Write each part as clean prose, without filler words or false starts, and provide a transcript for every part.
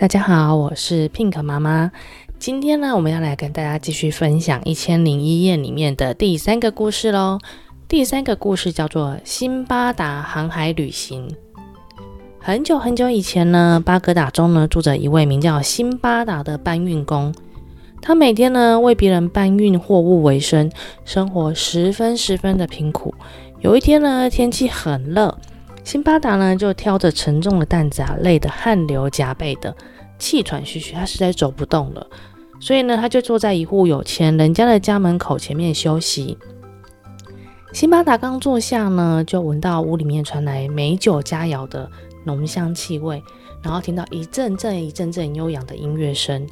大家好，我是 Pink 妈妈。今天呢，我们要来跟大家继续分享《1001夜》里面的第三个故事咯。第三个故事叫做辛巴达航海旅行。很久很久以前呢，巴格达中呢住着一位名叫辛巴达的搬运工，他每天呢为别人搬运货物为生，生活十分的贫苦。有一天呢，天气很热，辛巴达呢就挑着沉重的担子啊，累得汗流浃背的，气喘吁吁，他实在走不动了。所以呢，他就坐在一户有钱人家的家门口前面休息。辛巴达刚坐下呢，就闻到屋里面传来美酒佳肴的浓香气味，然后听到一阵阵悠扬的音乐声。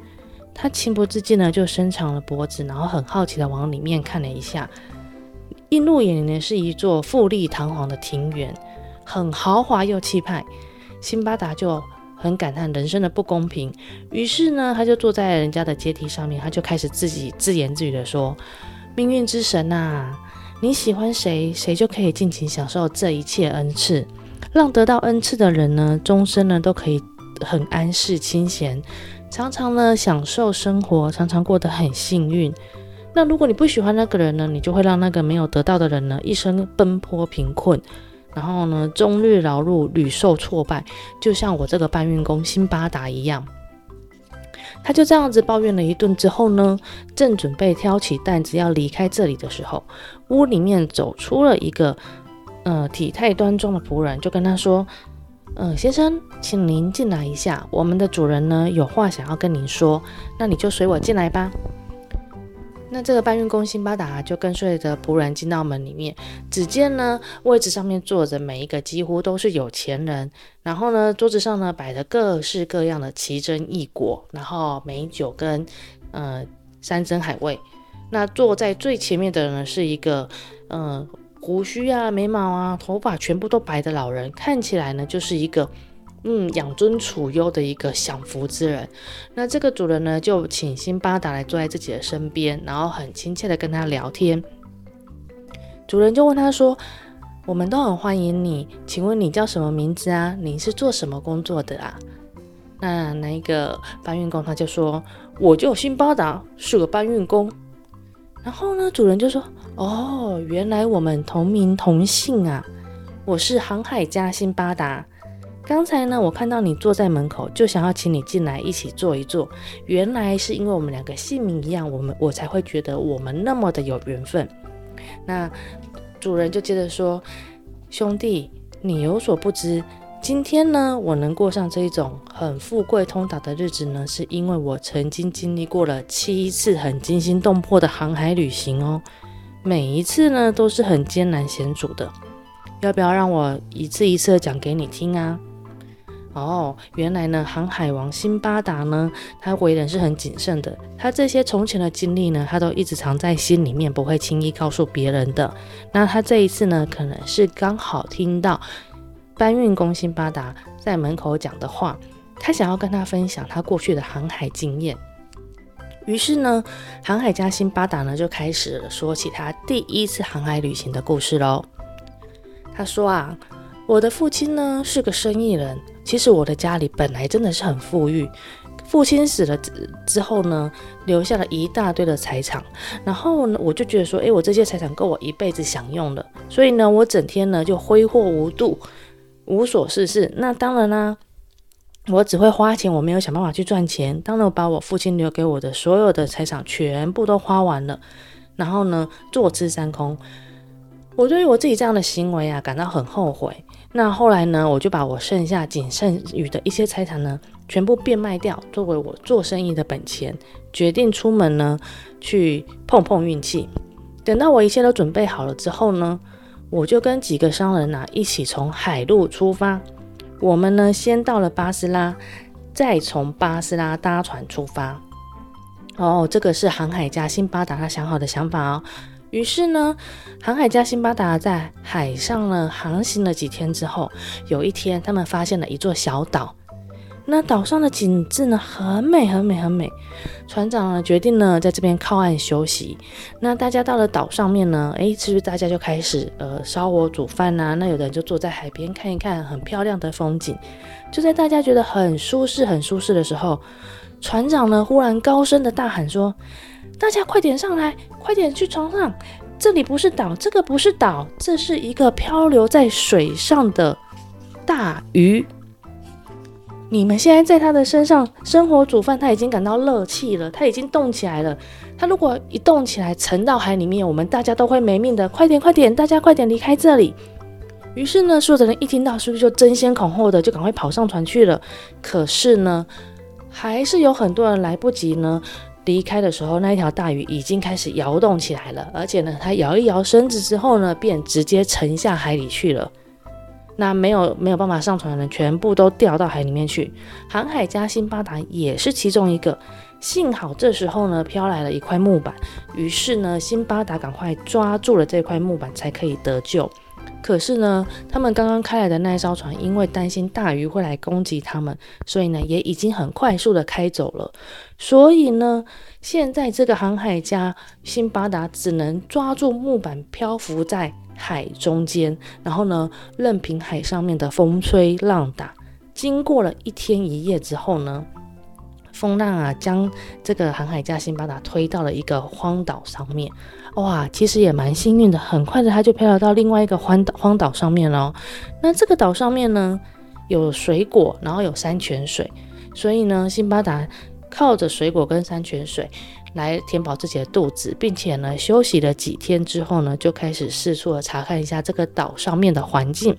他情不自禁呢，就伸长了脖子，然后很好奇的往里面看了一下。映入眼帘是一座富丽堂皇的庭园，很豪华又气派。辛巴达就很感叹人生的不公平，于是呢，他就坐在人家的阶梯上面，他就开始自己自言自语的说：命运之神啊，你喜欢谁，谁就可以尽情享受这一切恩赐，让得到恩赐的人呢，终身呢都可以很安适清闲，常常呢享受生活，常常过得很幸运。那如果你不喜欢那个人呢，你就会让那个没有得到的人呢，一生奔波贫困，然后呢，终日劳碌，屡受挫败，就像我这个搬运工辛巴达一样。他就这样子抱怨了一顿之后呢，正准备挑起担子要离开这里的时候，屋里面走出了一个体态端庄的仆人，就跟他说：先生，请您进来一下，我们的主人呢有话想要跟您说，那你就随我进来吧。那这个搬运工辛巴达就跟随着仆人进到门里面，只见呢位置上面坐着每一个几乎都是有钱人，然后呢桌子上呢摆着各式各样的奇珍异果，然后美酒跟山珍海味。那坐在最前面的人是一个胡须啊、眉毛啊、头发全部都白的老人，看起来呢就是一个养尊处优的一个享福之人。那这个主人呢就请辛巴达来坐在自己的身边，然后很亲切的跟他聊天。主人就问他说：我们都很欢迎你，请问你叫什么名字啊？你是做什么工作的啊？那个搬运工他就说：我叫辛巴达，是个搬运工。然后呢主人就说：哦，原来我们同名同姓啊，我是航海家辛巴达，刚才呢我看到你坐在门口，就想要请你进来一起坐一坐，原来是因为我们两个姓名一样，我才会觉得我们那么的有缘分。那主人就接着说：兄弟，你有所不知，今天呢我能过上这一种很富贵通达的日子呢，是因为我曾经经历过了7次很惊心动魄的航海旅行哦，每一次呢都是很艰难险阻的，要不要让我一次一次的讲给你听啊？哦，原来呢航海王辛巴达呢他为人是很谨慎的，他这些从前的经历呢他都一直藏在心里面，不会轻易告诉别人的。那他这一次呢可能是刚好听到搬运工辛巴达在门口讲的话，他想要跟他分享他过去的航海经验。于是呢航海家辛巴达呢就开始说起他第一次航海旅行的故事咯。他说啊，我的父亲呢是个生意人，其实我的家里本来真的是很富裕，父亲死了之后呢留下了一大堆的财产，然后呢我就觉得说我这些财产够我一辈子享用了，所以呢我整天呢就挥霍无度，无所事事。那当然啦，我只会花钱，我没有想办法去赚钱，当然我把我父亲留给我的所有的财产全部都花完了，然后呢坐吃山空。我对于我自己这样的行为啊感到很后悔。那后来呢，我就把我剩下仅剩余的一些财产呢，全部变卖掉，作为我做生意的本钱，决定出门呢去碰碰运气。等到我一切都准备好了之后呢，我就跟几个商人一起从海路出发。我们呢先到了巴斯拉，再从巴斯拉搭船出发。哦，这个是航海家辛巴达他想好的想法哦。于是呢，航海家辛巴达在海上呢航行了几天之后，有一天他们发现了一座小岛。那岛上的景致呢，很美很美很美。船长呢决定呢在这边靠岸休息。那大家到了岛上面呢，是不是大家就开始烧火煮饭啊？那有的人就坐在海边看一看很漂亮的风景。就在大家觉得很舒适很舒适的时候，船长呢忽然高声的大喊说：大家快点上来，快点去床上，这里不是岛，这个不是岛，这是一个漂流在水上的大鱼。你们现在在他的身上生火煮饭，他已经感到热气了，他已经动起来了。他如果一动起来沉到海里面，我们大家都会没命的。快点快点，大家快点离开这里。于是呢，所有的人一听到，是不是就争先恐后的就赶快跑上船去了？可是呢，还是有很多人来不及呢。离开的时候，那一条大鱼已经开始摇动起来了，而且呢，它摇一摇身子之后呢，便直接沉下海里去了。那没有办法上船的人，全部都掉到海里面去。航海家辛巴达也是其中一个。幸好这时候呢，飘来了一块木板，于是呢，辛巴达赶快抓住了这块木板，才可以得救。可是呢，他们刚刚开来的那一艘船，因为担心大鱼会来攻击他们，所以呢，也已经很快速的开走了。所以呢，现在这个航海家辛巴达只能抓住木板，漂浮在海中间，然后呢，任凭海上面的风吹浪打。经过了一天一夜之后呢，风浪啊，将这个航海家辛巴达推到了一个荒岛上面。哇，其实也蛮幸运的，很快的他就漂流到另外一个荒岛上面了。那这个岛上面呢，有水果，然后有山泉水，所以呢，辛巴达靠着水果跟山泉水来填饱自己的肚子，并且呢，休息了几天之后呢，就开始四处的查看一下这个岛上面的环境。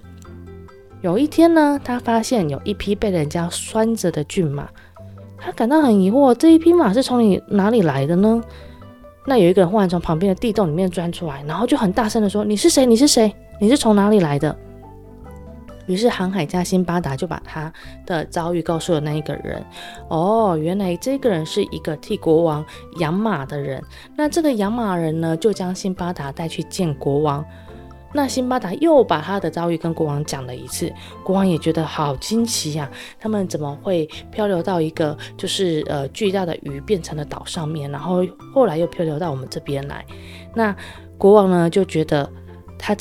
有一天呢，他发现有一匹被人家拴着的骏马。他感到很疑惑，这一匹马是从哪里来的呢？那有一个人忽然从旁边的地洞里面钻出来，然后就很大声的说：“你是谁？你是谁？你是从哪里来的？”于是航海家辛巴达就把他的遭遇告诉了那一个人。哦，原来这个人是一个替国王养马的人。那这个养马人呢，就将辛巴达带去见国王。那辛巴达又把他的遭遇跟国王讲了一次，国王也觉得好惊奇啊，他们怎么会漂流到一个就是巨大的鱼变成了岛上面，然后后来又漂流到我们这边来。那国王呢就觉得他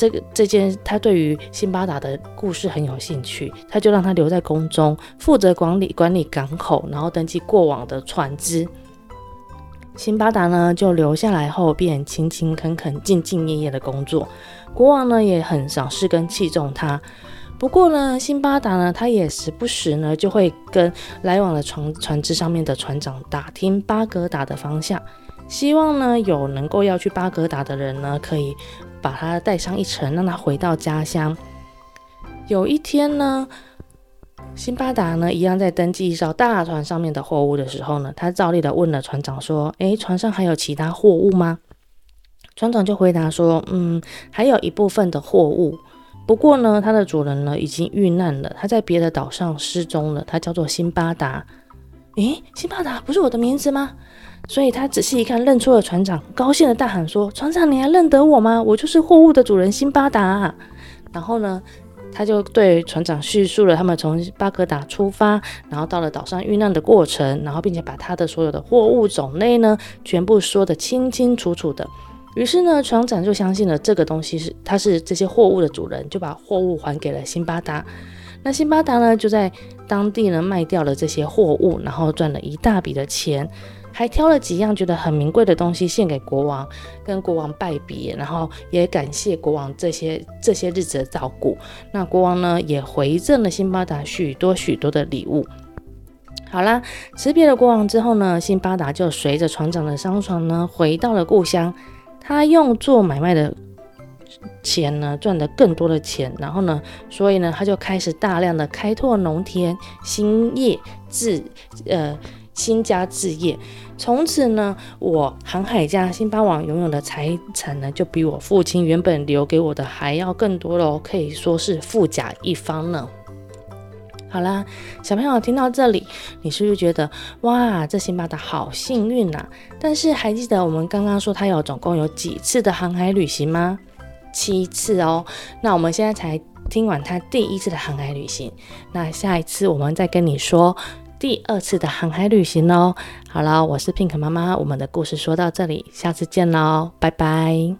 他对于辛巴达的故事很有兴趣，他就让他留在宫中，负责管理港口，然后登记过往的船只。辛巴达呢就留下来后，便勤勤恳恳、兢兢业业的工作。国王呢也很赏识跟器重他。不过呢，辛巴达呢他也时不时呢就会跟来往的船只上面的船长打听巴格达的方向，希望呢有能够要去巴格达的人呢可以把他带上一程，让他回到家乡。有一天呢，辛巴达呢一样在登记一艘大船上面的货物的时候呢，他照例的问了船长说：船上还有其他货物吗？船长就回答说：还有一部分的货物，不过呢他的主人呢已经遇难了，他在别的岛上失踪了，他叫做辛巴达。辛巴达不是我的名字吗？所以他仔细一看，认出了船长，高兴的大喊说：船长，你还认得我吗？我就是货物的主人辛巴达啊。然后呢，他就对船长叙述了他们从巴格达出发，然后到了岛上遇难的过程，然后并且把他的所有的货物种类呢，全部说得清清楚楚的。于是呢，船长就相信了这个东西他是这些货物的主人，就把货物还给了辛巴达。那辛巴达呢，就在当地呢卖掉了这些货物，然后赚了一大笔的钱，还挑了几样觉得很名贵的东西献给国王，跟国王拜别，然后也感谢国王这些日子的照顾。那国王呢也回赠了辛巴达许多许多的礼物。好啦，辞别了国王之后呢，辛巴达就随着船长的商船呢回到了故乡。他用做买卖的钱呢赚了更多的钱，然后呢，所以呢他就开始大量的开拓农田，兴家置业。从此呢，我航海家辛巴王拥有的财产呢，就比我父亲原本留给我的还要更多了，可以说是富甲一方呢。好啦，小朋友听到这里，你是不是觉得哇，这辛巴达好幸运啊？但是还记得我们刚刚说他总共有几次的航海旅行吗？7次哦。那我们现在才听完他第一次的航海旅行，那下一次我们再跟你说第二次的航海旅行咯。好了，我是 Pink 妈妈，我们的故事说到这里，下次见咯，拜拜。